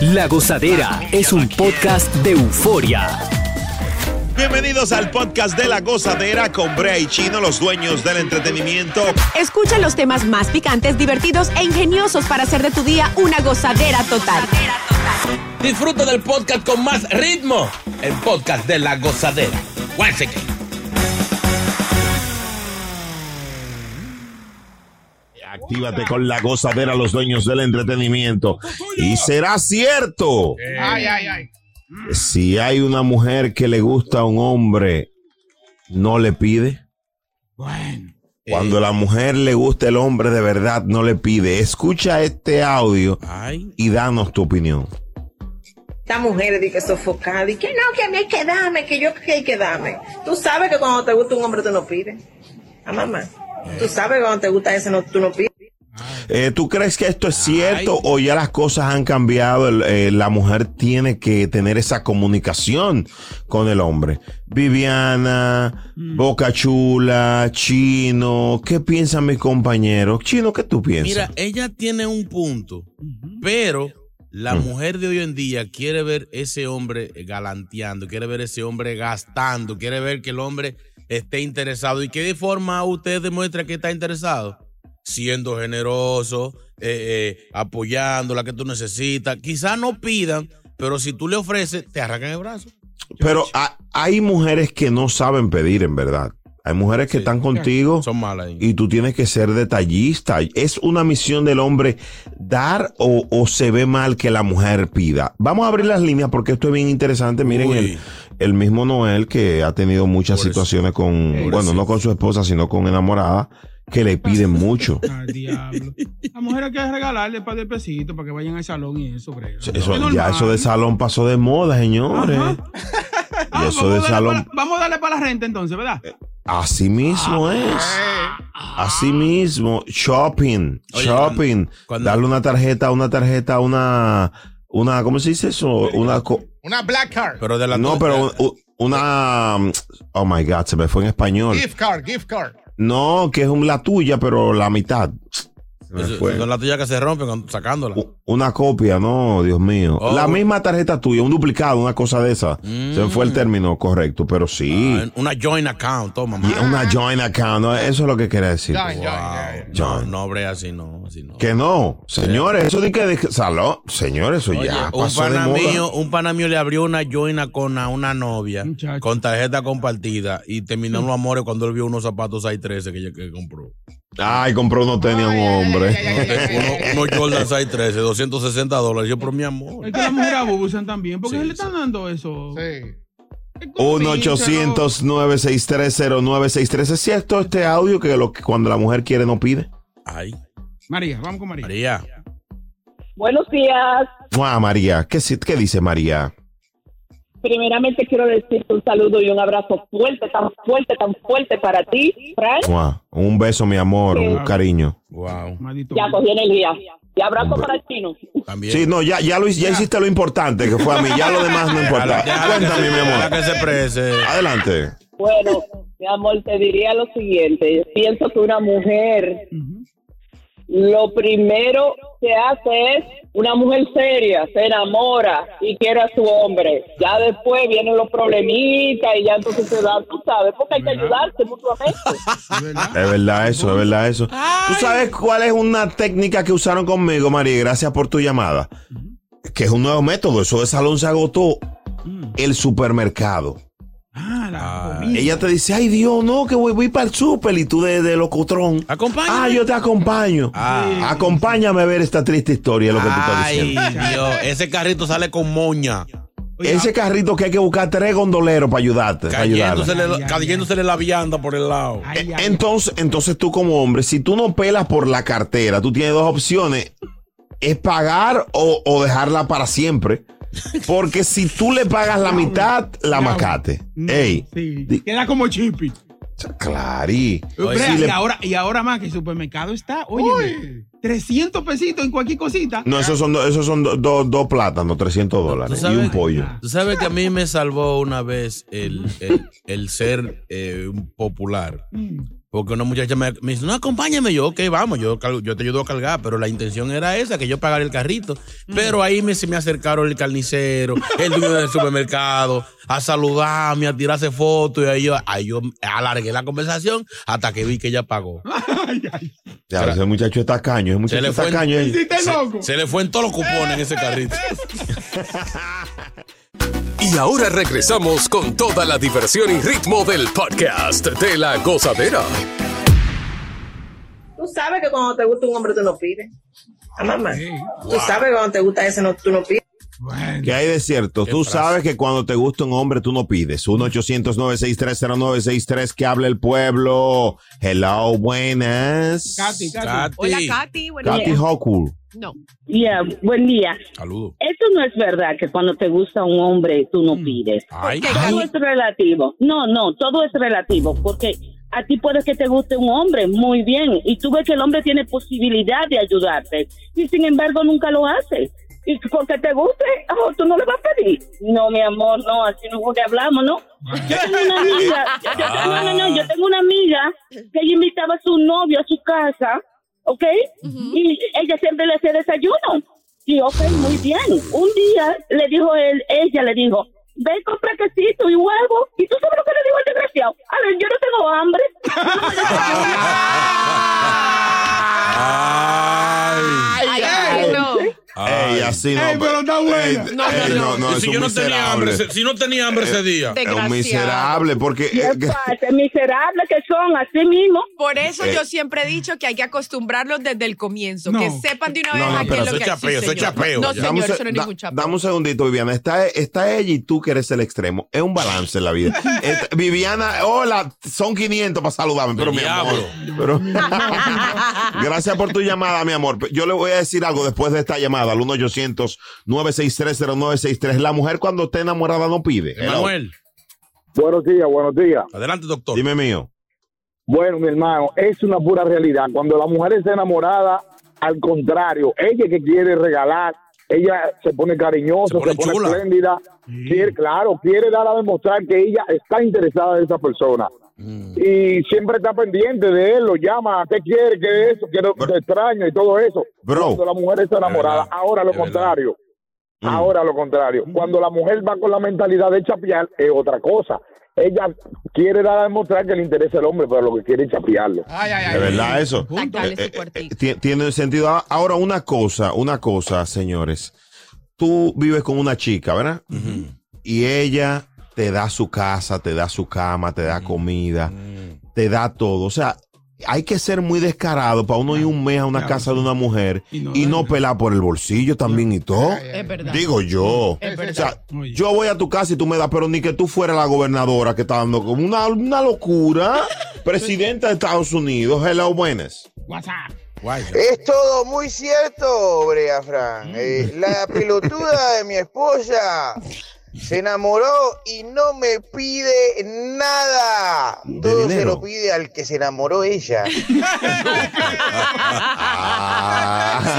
La Gozadera es un podcast de Euforia. Bienvenidos al podcast de La Gozadera con Brray y Chino, los dueños del entretenimiento. Escucha los temas más picantes, divertidos e ingeniosos para hacer de tu día una gozadera total. Disfruta del podcast con más ritmo, el podcast de La Gozadera. Once again. Actívate con La Gozadera, los dueños del entretenimiento. Y será cierto. Ay, ay, ay. Si hay una mujer que le gusta a un hombre, no le pide. Bueno. Cuando la mujer le gusta el hombre de verdad, no le pide. Escucha este audio y danos tu opinión. Esta mujer de que sofocada, y que no, que a mí hay que darme, que yo que hay que darme. Tú sabes que cuando te gusta un hombre tú no pides. A mamá. Tú sabes que cuando te gusta ese no, tú no pides. ¿Tú crees que esto es cierto o ya las cosas han cambiado? La mujer tiene que tener esa comunicación con el hombre. Viviana, Boca Chula, Chino, ¿qué piensan mis compañeros? Chino, ¿qué tú piensas? Mira, ella tiene un punto, pero la mujer de hoy en día quiere ver ese hombre galanteando, quiere ver ese hombre gastando, quiere ver que el hombre esté interesado. ¿Y qué de forma usted demuestra que está interesado? Siendo generoso, apoyando la que tú necesitas. Quizás no pidan, pero si tú le ofreces, te arrancan el brazo. Pero hay mujeres que no saben pedir, en verdad. Hay mujeres que están contigo. Son malas. Y tú tienes que ser detallista. ¿Es una misión del hombre dar o se ve mal que la mujer pida? Vamos a abrir las líneas porque esto es bien interesante. Miren, el mismo Noel, que ha tenido muchas situaciones con, no con su esposa, sino con enamorada, que le piden mucho. Al diablo. La mujer hay que regalarle para de pesitos para que vayan al salón y eso, creo. Eso de salón pasó de moda, señores. Y eso vamos, de salón. Vamos a darle para la renta entonces, ¿verdad? Así mismo es. Así mismo. Shopping. Oye, shopping. Cuando darle una tarjeta, ¿cómo se dice eso? Una black card. Pero de la oh my God, se me fue en español. Gift card. No, que es la tuya, pero la mitad. Son la tuya que se rompe sacándola. Una copia, no, Dios mío. La misma tarjeta tuya, un duplicado, una cosa de esa. Se fue el término correcto, pero sí. Una joint account, toma. Una joint account, ¿no? Eso es lo que quería decir. Join. No, hombre, así no. Que no, señores, eso de que salón, señores, eso ya pasó de moda. Un pana mío le abrió una joint con una novia, con tarjeta compartida, y terminaron los amores cuando él vio unos zapatos 613 que compró. Ay, compró unos tenis a un hombre. Unos Jordan 613, $260. Yo, por mi amor. Es que las mujeres abusan también. ¿Por qué le están dando eso? Sí. 1-800-963-0963. ¿Es cierto este audio que cuando la mujer quiere no pide? Ay. María, vamos con María. María. Buenos días. María, ¿qué dice María? Primeramente quiero decirte un saludo y un abrazo tan fuerte para ti, Frank. Un beso, mi amor, un cariño. Ya cogí energía. Y abrazo para el Chino. También. Sí, no, ya hiciste lo importante que fue a mí, ya lo demás no importa. Cuéntame, mi amor. Que se prese. Adelante. Bueno, mi amor, te diría lo siguiente. Yo pienso que una mujer, lo primero que hace es una mujer seria, se enamora y quiere a su hombre. Ya después vienen los problemitas y ya entonces se da, tú sabes, porque hay que ayudarse mutuamente. Es verdad eso. Ay. ¿Tú sabes cuál es una técnica que usaron conmigo, María? Gracias por tu llamada. Que es un nuevo método, eso de salón se agotó. El supermercado. Ella te dice, ay Dios, no, que voy para el súper. Y tú de locutrón, yo te acompaño. Acompáñame a ver esta triste historia, lo que tú estás diciendo. Ay Dios, ese carrito sale con moña. Ese carrito que hay que buscar 3 gondoleros para ayudarte. Cayéndosele la vianda por el lado. Entonces tú como hombre, si tú no pelas por la cartera, tú tienes dos opciones. Es pagar o dejarla para siempre. Porque si tú le pagas la mitad, la macate. No, ey. Sí. Queda como chipi. Clarí. Oye, y ahora más que el supermercado está, oye, 300 pesitos en cualquier cosita. No, esos son dos plátanos, $300 y un pollo. Tú sabes que a mí me salvó una vez el ser popular. Porque una muchacha me dice, no, acompáñame. Yo, ok, vamos, yo te ayudo a cargar. Pero la intención era esa, que yo pagara el carrito. Pero ahí se me acercaron el carnicero, el dueño del supermercado, a saludarme, a tirarse fotos. Y ahí yo alargué la conversación hasta que vi que ella pagó. Ya, ese muchacho está caño, se le fue en todos los cupones en ese carrito. Y ahora regresamos con toda la diversión y ritmo del podcast de La Gozadera. Tú sabes que cuando te gusta un hombre tú no pides. Mamá, tú sabes que cuando te gusta ese tú no pides. Bueno, ¿qué hay de cierto? Tú sabes que cuando te gusta un hombre tú no pides. 1-800-963-0963, que hable el pueblo. Hello, buenas. Katy. Hola, Katy. Katy Hochul. No. Buen día. Saludos. Eso no es verdad que cuando te gusta un hombre tú no pides. Ay, todo es relativo. No, todo es relativo porque a ti puede que te guste un hombre muy bien y tú ves que el hombre tiene posibilidad de ayudarte y sin embargo nunca lo haces. Y porque te guste, tú no le vas a pedir. No, mi amor, no, así no es que hablamos, ¿no? Yo tengo una amiga que ella invitaba a su novio a su casa, ¿ok? Uh-huh. Y ella siempre le hacía desayuno. Y ok, muy bien. Un día le dijo ella le dijo, ve, compra quesito y huevo. ¿Y tú sabes lo que le dijo el desgraciado? A ver, yo no tengo hambre. Ay, así no. Pero está buena. No, si yo no tenía hambre, ese día. Es un miserable, porque miserables que son, así mismo. Por eso yo siempre he dicho que hay que acostumbrarlos desde el comienzo, que sepan de una vez a qué es lo que hacen. Eso es chapeo. No, señor, eso no es ningún chapeo. Dame un segundito, Viviana. Está ella y tú que eres el extremo. Es un balance en la vida. Viviana, hola, son 500 para saludarme, pero mi amor. Gracias por tu llamada, mi amor. Yo le voy a decir algo después de esta llamada. Al 1-800-963-0963. La mujer cuando está enamorada no pide. Manuel. Buenos días. Adelante, doctor. Dime, mío. Bueno, mi hermano, es una pura realidad. Cuando la mujer está enamorada, al contrario, ella que quiere regalar, ella se pone cariñosa, se pone espléndida. Mm. Quiere dar a demostrar que ella está interesada en esa persona. Y siempre está pendiente de él, lo llama, ¿qué quiere? ¿Qué es eso? Quiero te extraño y todo eso. Bro, cuando la mujer está enamorada, ahora lo contrario. Cuando la mujer va con la mentalidad de chapear, es otra cosa. Ella quiere dar a demostrar que le interesa el hombre, pero lo que quiere es chapearlo. De verdad, eso. Tiene sentido. Ahora, una cosa, señores. Tú vives con una chica, ¿verdad? Uh-huh. Y ella te da su casa, te da su cama, te da comida, te da todo. O sea, hay que ser muy descarado para uno ir un mes a una casa de una mujer y no pelar por el bolsillo también y todo. Es verdad. Digo yo. Es verdad. O sea, yo voy a tu casa y tú me das, pero ni que tú fueras la gobernadora que está dando como una locura. Presidenta de Estados Unidos. Hello, buenas. What's up? Es todo muy cierto, Brea Fran. La pelotuda de mi esposa se enamoró y no me pide nada. Todo se lo pide al que se enamoró ella. Sí,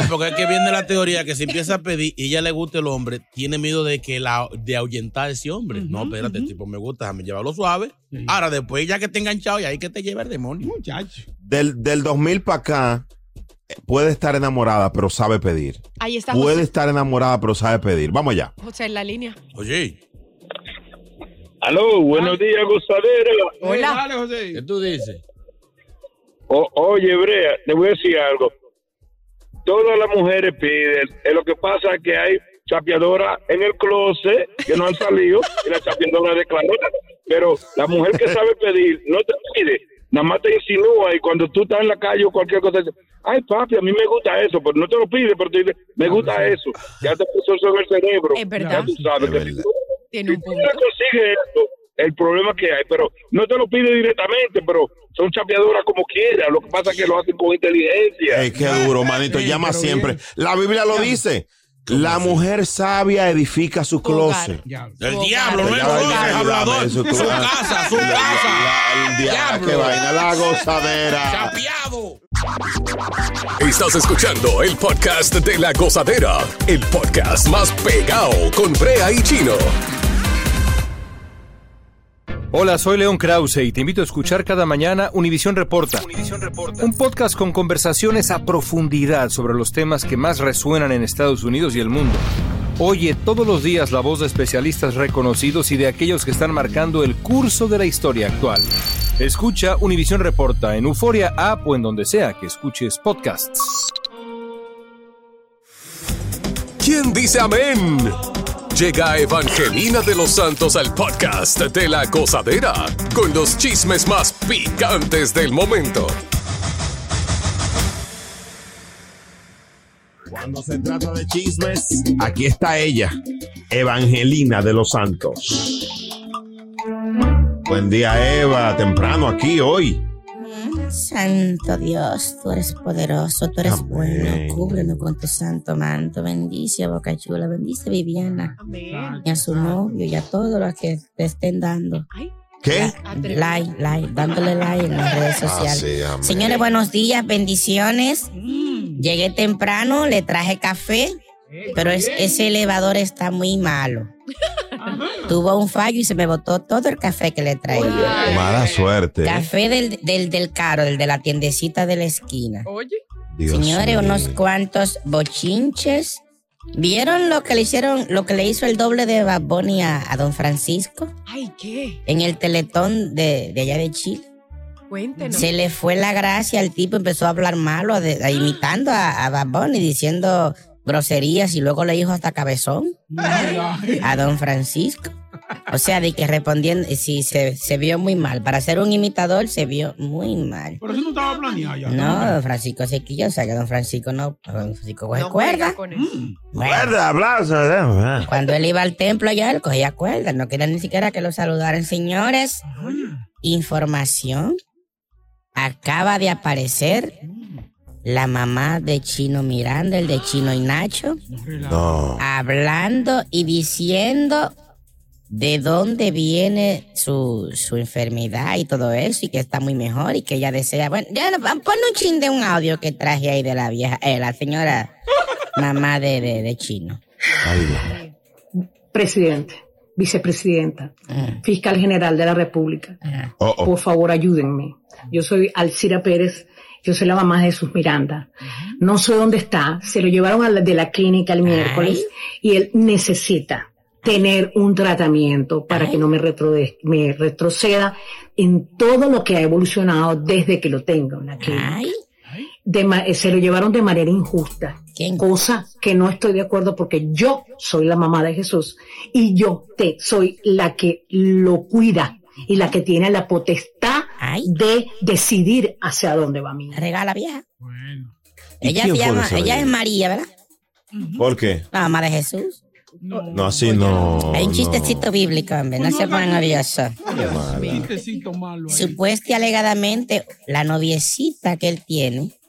porque es que viene la teoría que si empieza a pedir y ella le gusta el hombre, tiene miedo de que de ahuyentar a ese hombre. No, espérate, el tipo me gusta, déjame llevarlo suave. Sí. Ahora, después ya que te enganchado y ahí que te lleva el demonio. Muchacho. Del 2000 para acá. Puede estar enamorada, pero sabe pedir. Ahí está. Puede estar enamorada, pero sabe pedir. Vamos allá. José, en la línea. Oye. Aló, buenos días, Gozadera. Hola. Dale, José. ¿Qué tú dices? Oye, Brea, te voy a decir algo. Todas las mujeres piden. Lo que pasa es que hay chapeadoras en el closet que no han salido y la chapeadora declaró. Pero la mujer que sabe pedir no te pide. Nada más te insinúa y cuando tú estás en la calle o cualquier cosa, dices, ay papi, a mí me gusta eso, pero no te lo pide, pero te dice, me gusta eso. Ya te puso sobre el cerebro. Es verdad. Ya tú sabes que si tú consigues esto, el problema que hay, pero no te lo pide directamente, pero son chapeadoras como quiera. Lo que pasa es que lo hacen con inteligencia. Es que duro, manito, llama siempre. Bien. La Biblia lo dice. La mujer sabia edifica su closet. El diablo, no es hablador. Su casa, su casa. El diablo. Que vaina, la gozadera. Chapeado. Estás escuchando el podcast de La Gozadera, el podcast más pegado con Brea y Chino. Hola, soy León Krause y te invito a escuchar cada mañana Univisión Reporta, un podcast con conversaciones a profundidad sobre los temas que más resuenan en Estados Unidos y el mundo. Oye todos los días la voz de especialistas reconocidos y de aquellos que están marcando el curso de la historia actual. Escucha Univisión Reporta en Euforia app o en donde sea que escuches podcasts. ¿Quién dice amén? Llega Evangelina de los Santos al podcast de La Gozadera con los chismes más picantes del momento. Cuando se trata de chismes, aquí está ella, Evangelina de los Santos. Buen día, Eva, temprano aquí hoy. Santo Dios, tú eres poderoso, tú eres bueno, cúbrenos con tu santo manto, bendice a Boca Chula, bendice a Viviana, y a su novio y a todos los que te estén dando. ¿Qué? Like, dándole like en las redes sociales. Ah, sí, señores, buenos días, bendiciones. Llegué temprano, le traje café, pero ese elevador está muy malo. Tuvo un fallo y se me botó todo el café que le traía. Oye. Mala suerte. Café del caro, el de la tiendecita de la esquina. Oye. Señores, unos cuantos bochinches. ¿Vieron lo que le hizo el doble de Bavoni a don Francisco? Ay, ¿qué? En el teletón de allá de Chile. Cuéntenos. Se le fue la gracia al tipo, empezó a hablar malo, imitando a Bavoni, diciendo groserías, y luego le dijo hasta cabezón a don Francisco. O sea, de que respondiendo, sí, se vio muy mal. Para ser un imitador se vio muy mal. Pero eso no estaba planeado ya. No, don Francisco se quilla, o sea que don Francisco coge cuerda. Cuerda, aplausos. Cuando él iba al templo ya, él cogía cuerda, no quería ni siquiera que lo saludaran. Señores, información, acaba de aparecer la mamá de Chino Miranda, el de Chino y Nacho, hablando y diciendo de dónde viene su enfermedad y todo eso, y que está muy mejor y que ella desea. Bueno, ya ponle un chin de un audio que traje ahí de la vieja, la señora mamá de Chino. Presidente, vicepresidenta, fiscal general de la República, por favor ayúdenme. Yo soy Alcira Pérez. Yo soy la mamá de Jesús Miranda. No sé dónde está. Se lo llevaron de la clínica el miércoles. Y él necesita tener un tratamiento para que no me retroceda en todo lo que ha evolucionado desde que lo tengo en la clínica. Se lo llevaron de manera injusta. ¿Quién? Cosa que no estoy de acuerdo, porque yo soy la mamá de Jesús. Y yo soy la que lo cuida y la que tiene la potestad de decidir hacia dónde va mi hija. Regala vieja. Bueno. Ella es María, ¿verdad? ¿Por qué? La mamá de Jesús. No, así no. Hay un chistecito bíblico, hombre. No se pongan nerviosos. Un chistecito malo. Supuesta y alegadamente, la noviecita que él tiene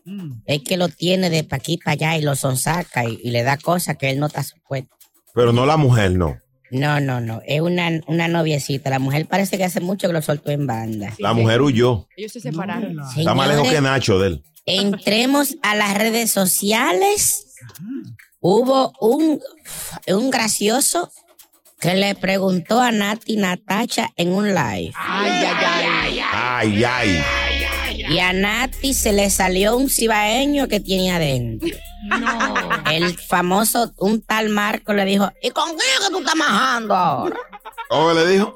es que lo tiene de pa' aquí para allá y lo sonsaca y le da cosas que él no está supuesto. Pero no la mujer, no. No. Es una noviecita. La mujer parece que hace mucho que lo soltó en banda. La mujer huyó. Ellos se separaron. Señores, está más lejos que Nacho de él. Entremos a las redes sociales. Hubo un gracioso que le preguntó a Nati y Natacha en un live. Y a Nati se le salió un cibaeño que tiene adentro. No. El famoso, un tal Marco le dijo: ¿y con quién que tú estás majando ahora? ¿Cómo le dijo?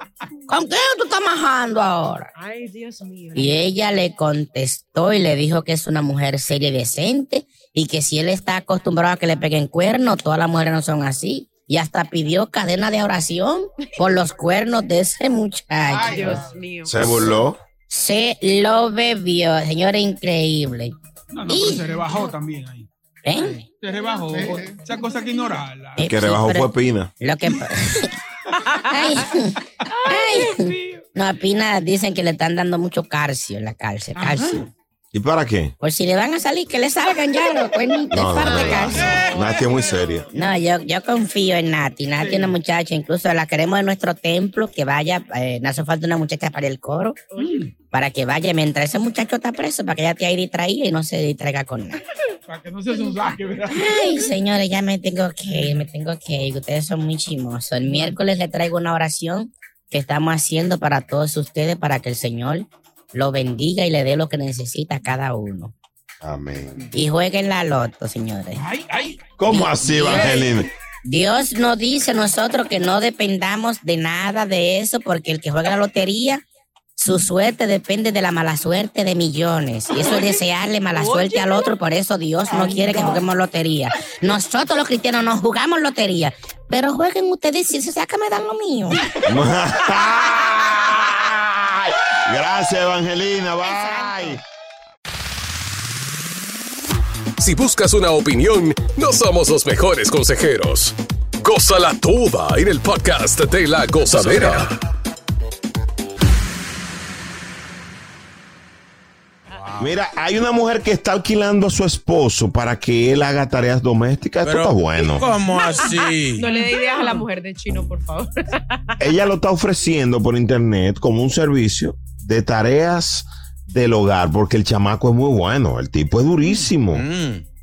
¿Con quién tú estás majando ahora? Ay, Dios mío. Y ella le contestó y le dijo que es una mujer seria y decente, y que si él está acostumbrado a que le peguen cuernos, todas las mujeres no son así. Y hasta pidió cadena de oración por los cuernos de ese muchacho. Ay, Dios mío. Se burló. Se lo bebió, señora, increíble. No, pero se rebajó también ahí. ¿Eh? Se rebajó. Esa cosa que ignorarla. El que rebajó fue Pina. Lo que... ay. No, a Pina dicen que le están dando mucho calcio en la cárcel. ¿Y para qué? Pues si le van a salir, que le salgan ya los cuernitos. No. Nati es muy seria. No, yo confío en Nati. Nati es una muchacha, incluso la queremos en nuestro templo, que vaya. No hace falta una muchacha para el coro. Para que vaya, mientras ese muchacho está preso, para que ella esté ahí distraída y no se distraiga con nada. Para que no se susaque, ¿verdad? Ay, señores, ya me tengo que ir. Ustedes son muy chimosos. El miércoles le traigo una oración que estamos haciendo para todos ustedes, para que el Señor lo bendiga y le dé lo que necesita a cada uno. Amén. Y jueguen la loto, señores. Ay. ¿Cómo así, Evangelina? Dios nos dice a nosotros que no dependamos de nada de eso, porque el que juega la lotería, su suerte depende de la mala suerte de millones. Y eso es desearle mala suerte al otro. Por eso Dios no quiere que juguemos lotería. Nosotros los cristianos no jugamos lotería. Pero jueguen ustedes, si se saca me dan lo mío. Gracias, Evangelina. Bye. Si buscas una opinión, no somos los mejores consejeros. Gózala toda en el podcast de La Gozadera. Mira, hay una mujer que está alquilando a su esposo para que él haga tareas domésticas. Pero, esto está bueno. ¿Cómo así? No le dé ideas a la mujer de Chino, por favor. Ella lo está ofreciendo por internet como un servicio de tareas del hogar, porque el chamaco es muy bueno, el tipo es durísimo.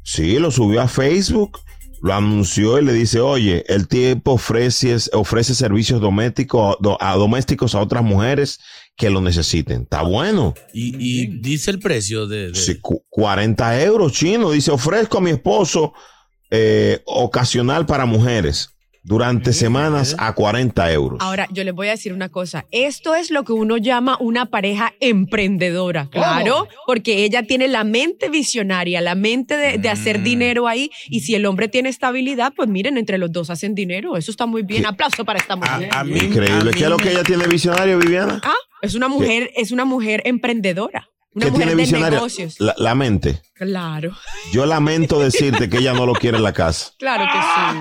Sí, lo subió a Facebook, lo anunció y le dice, oye, el tipo ofrece servicios domésticos a otras mujeres que lo necesiten. Está bueno. ¿Y dice el precio de... Sí, 40 euros, Chino. Dice, ofrezco a mi esposo ocasional para mujeres durante semanas a 40 euros. Ahora, yo les voy a decir una cosa. Esto es lo que uno llama una pareja emprendedora, claro, porque ella tiene la mente visionaria, la mente de hacer dinero ahí, y si el hombre tiene estabilidad, pues miren, entre los dos hacen dinero. Eso está muy bien. ¿Qué? Aplauso para esta mujer. Increíble. ¿Qué es lo que ella tiene visionario, Viviana? Es una mujer emprendedora. Una mujer tiene visionaria de negocios. La mente. Claro. Yo lamento decirte que ella no lo quiere en la casa. Claro que sí.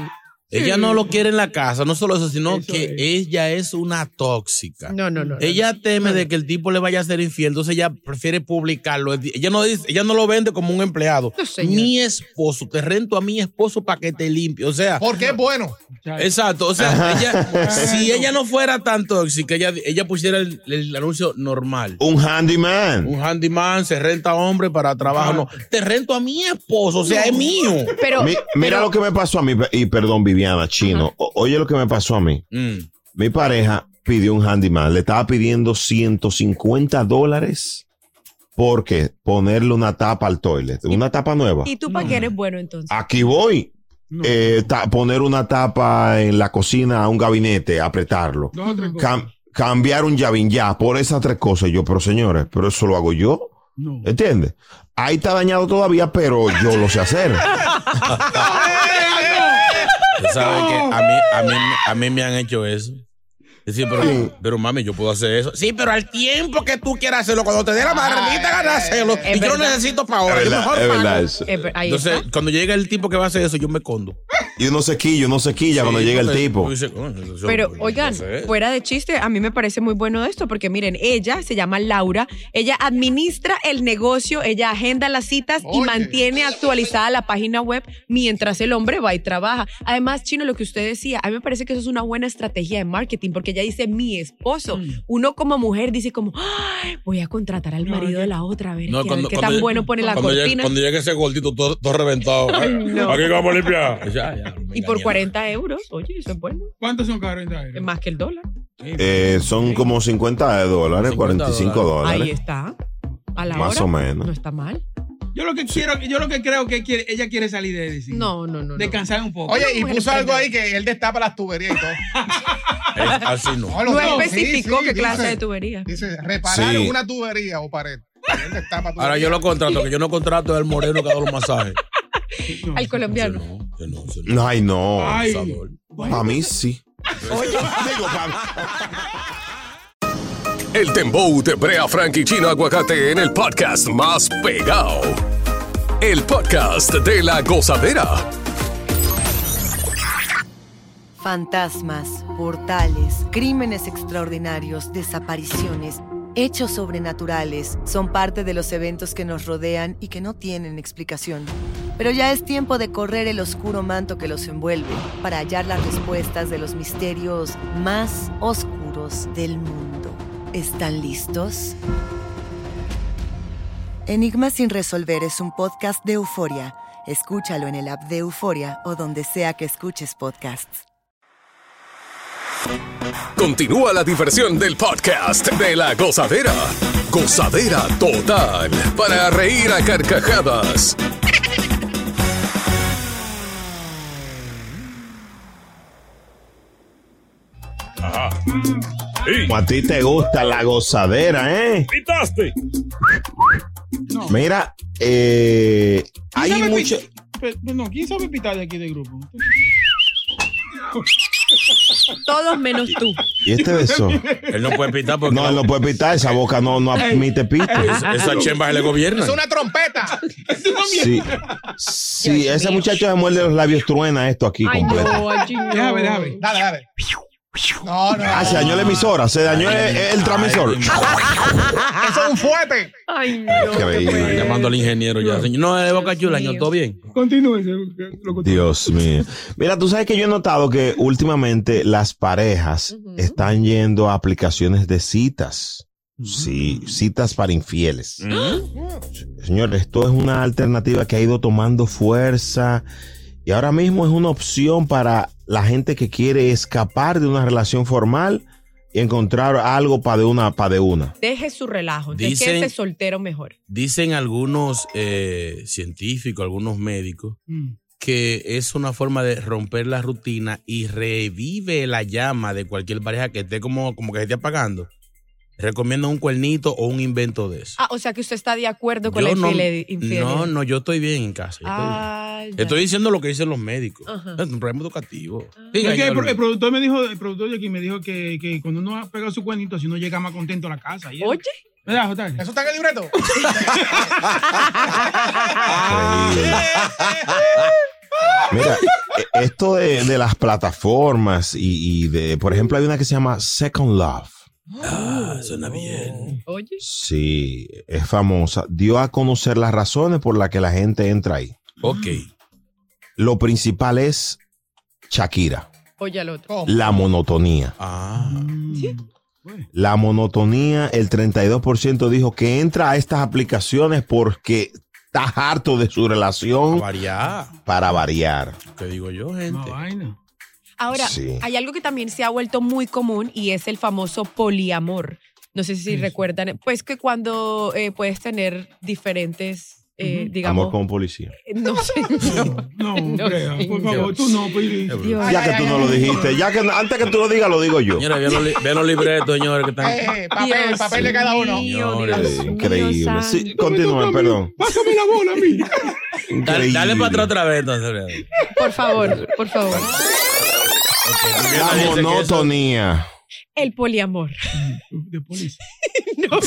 Ella no lo quiere en la casa, no solo eso, sino eso que es. Ella es una tóxica. No. Ella teme de que el tipo le vaya a ser infiel, entonces ella prefiere publicarlo. Ella no lo vende como un empleado. No, mi esposo, te rento a mi esposo para que te limpie. O sea, porque es bueno. Exacto. O sea, ella, si ella no fuera tan tóxica, ella pusiera el anuncio normal. Un handyman, se renta hombre para trabajo. No, te rento a mi esposo, o sea, es mío. Mira lo que me pasó a mí, y perdón, Viviana. Chino, oye lo que me pasó a mí. Mi pareja pidió un handyman, le estaba pidiendo $150 porque ponerle una tapa al toilet, una tapa nueva. ¿Y tú para qué eres bueno entonces? Aquí voy. Poner una tapa en la cocina a un gabinete, apretarlo. Cambiar un llavín ya, por esas tres cosas. Yo, pero señores, pero eso lo hago yo. No. ¿Entiendes? Ahí está dañado todavía, pero yo lo sé hacer. ¿Sabes qué? A mí me han hecho eso. Es decir, pero mami, yo puedo hacer eso. Sí, pero al tiempo que tú quieras hacerlo, cuando te dé la maldita gana hacerlo, y yo lo necesito para ahora. Entonces, cuando llega el tipo que va a hacer eso, yo me escondo. Y uno se quilla cuando llega el tipo. Pero oigan, fuera de chiste, a mí me parece muy bueno esto, porque miren, ella se llama Laura, ella administra el negocio, ella agenda las citas y mantiene actualizada la página web mientras el hombre va y trabaja. Además, Chino, lo que usted decía, a mí me parece que eso es una buena estrategia de marketing, porque ella dice, mi esposo. Uno como mujer dice como, ay, voy a contratar al marido de la otra, a ver qué tan bueno pone la cortina. Cuando llegue ese gordito todo reventado, aquí vamos a limpiar. Y por 40 euros, oye, eso es bueno. ¿Cuántos son 40 euros? Más que el dólar. Son como $50, $45. Ahí está. A la hora. Más o menos. No está mal. Yo lo que creo que ella quiere salir de decir. No. Descansar un poco. Oye, y puso algo ahí que él destapa las tuberías y todo. Así no. No especificó qué clase de tubería. Dice, reparar una tubería o pared. Él destapa tubería. Ahora yo lo contrato, que yo no contrato al moreno que da los masajes. Al colombiano. No. Ay, no. A mí sí. Oye. El dembow de Brea, Frank y Chino Aguacate en el podcast más pegado. El podcast de La Gozadera. Fantasmas, portales, crímenes extraordinarios, desapariciones. Hechos sobrenaturales son parte de los eventos que nos rodean y que no tienen explicación. Pero ya es tiempo de correr el oscuro manto que los envuelve para hallar las respuestas de los misterios más oscuros del mundo. ¿Están listos? Enigmas sin resolver es un podcast de Euforia. Escúchalo en el app de Euforia o donde sea que escuches podcasts. Continúa la diversión del podcast de La Gozadera. Gozadera total para reír a carcajadas. Ajá. Sí. A ti te gusta la gozadera, ¿eh? ¿Pitaste? No. Mira, hay mucho... No, ¿quién sabe pitar de aquí del grupo? Todos menos tú. ¿Y este beso? Él no puede pitar porque... No, él no puede pitar. Esa boca no admite pito. Esa chemba se le gobierna. ¡Es una trompeta! Sí, sí, ese muchacho se muerde los labios, truena esto aquí completo. Déjame. Dale. No. Ah, se dañó la emisora. Se dañó el transmisor. Eso es un fuerte. Ay, no. Qué llamando al ingeniero ya. No, es de Boca Chula, señor. ¿Todo bien? Continúe. Dios mío. Mira, tú sabes que yo he notado que últimamente las parejas están yendo a aplicaciones de citas. Sí, citas para infieles. Señor, esto es una alternativa que ha ido tomando fuerza. Y ahora mismo es una opción para la gente que quiere escapar de una relación formal y encontrar algo pa' de una. Deje su relajo, quédese soltero mejor. Dicen algunos científicos, algunos médicos, que es una forma de romper la rutina y revive la llama de cualquier pareja que esté como que se esté apagando. Recomiendo un cuernito o un invento de eso. Ah, o sea que usted está de acuerdo con la infidelidad. No, yo estoy bien en casa. Estoy diciendo lo que dicen los médicos. Es un problema educativo. El productor de aquí me dijo que cuando uno pega su cuernito, así uno llega más contento a la casa. Oye. ¿Eso está en el libreto? Mira, esto de las plataformas y de, por ejemplo, hay una que se llama Second Love. Suena bien. Oye. Sí, es famosa. Dio a conocer las razones por las que la gente entra ahí. Ok. Lo principal es Shakira. Oye, al otro. La monotonía. ¿Sí? La monotonía, el 32% dijo que entra a estas aplicaciones porque está harto de su relación. Para variar. Te digo yo, gente. Una vaina. Ahora, hay algo que también se ha vuelto muy común y es el famoso poliamor. No sé si recuerdan, pues que cuando puedes tener diferentes, digamos... Amor con policía. No, señor. No, por favor, tú no, Dios. Ya que tú no lo dijiste, ya que antes que tú lo digas, lo digo yo. Señora, vean los libretos, señores, que están... papel de cada uno. Señores, increíble. Sí, continúen, perdón. Pásame la bola a mí. Dale para atrás otra vez, entonces. Por favor. La monotonía. El poliamor. De policía. No.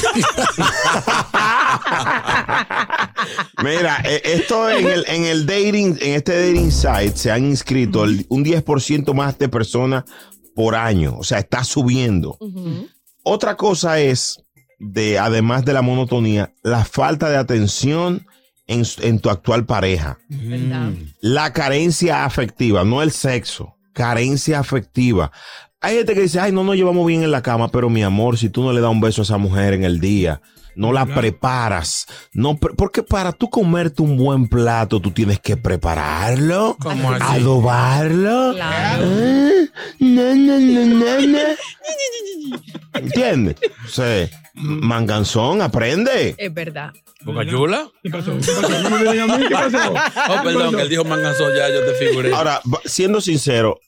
Mira, esto en el dating, en este dating site se han inscrito un 10% más de personas por año. O sea, está subiendo. Otra cosa es, además de la monotonía, la falta de atención en tu actual pareja. La carencia afectiva, no el sexo. Carencia afectiva. Hay gente que dice, ay, no nos llevamos bien en la cama, pero mi amor, si tú no le das un beso a esa mujer en el día, no la preparas. No, porque para tú comerte un buen plato, tú tienes que prepararlo, adobarlo. Claro. No. ¿Entiendes? Sí. Manganzón, aprende. Es verdad. ¿Boca Chula? ¿Qué pasó? ¿Qué pasó? Oh, perdón, que él dijo manganzón, ya yo te figuré. Ahora, siendo sincero,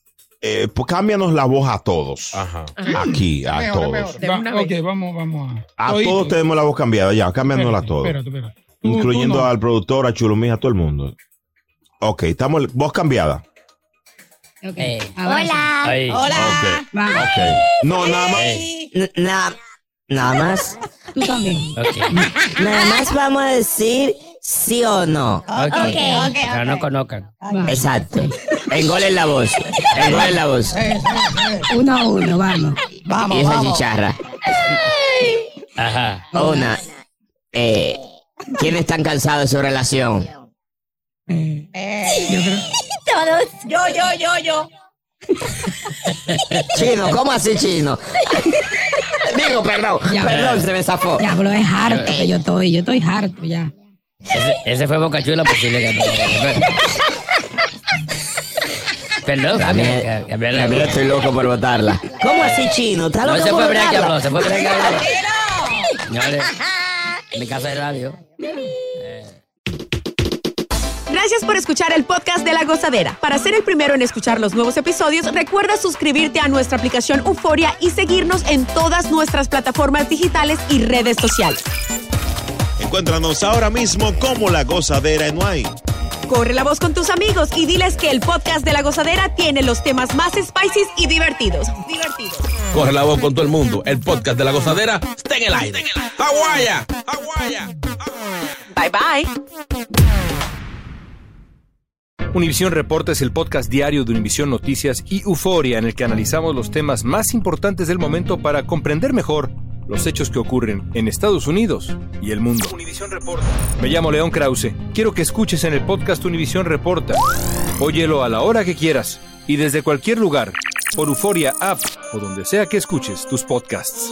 pues cámbianos la voz a todos. Ajá. Aquí, a mejor, todos. Ok, vamos a... A todos tenemos la voz cambiada, ya, cámbianosla a todos. Espérate. Incluyendo tú no. Al productor, a Chulumija, a todo el mundo. Ok, estamos... Voz cambiada. Ok. Hola. Ay. Hola. Okay. No, nada más... Nada más. Tú también. Okay. Nada más vamos a decir sí o no. Okay. Pero no conozcan. Okay. Exacto. Engolen la voz. Uno a uno, vamos. Y esa chicharra. Ajá. Una. ¿Quiénes están cansados de su relación? Yo creo... Todos. Yo. Chino, ¿cómo así, Chino? Digo, perdón, se me zafó. Diablo, es harto que yo estoy harto ya. Ese fue Boca Chula, pues sí le ganó. Perdón, también estoy loco por votarla. ¿Cómo así, Chino? ¿Está loco? No, se fue Brray que habló. Señores, en mi casa de radio. Gracias por escuchar el podcast de La Gozadera. Para ser el primero en escuchar los nuevos episodios, recuerda suscribirte a nuestra aplicación Euforia y seguirnos en todas nuestras plataformas digitales y redes sociales. Encuéntranos ahora mismo como La Gozadera en Uai. Corre la voz con tus amigos y diles que el podcast de La Gozadera tiene los temas más spicy y divertidos. Corre la voz con todo el mundo. El podcast de La Gozadera está en el aire. ¡Aguaya! Bye. Univisión Reporta es el podcast diario de Univisión Noticias y Euforia, en el que analizamos los temas más importantes del momento para comprender mejor los hechos que ocurren en Estados Unidos y el mundo. Univisión Reporta. Me llamo León Krause. Quiero que escuches en el podcast Univisión Reporta. Óyelo a la hora que quieras y desde cualquier lugar, por Euforia App o donde sea que escuches tus podcasts.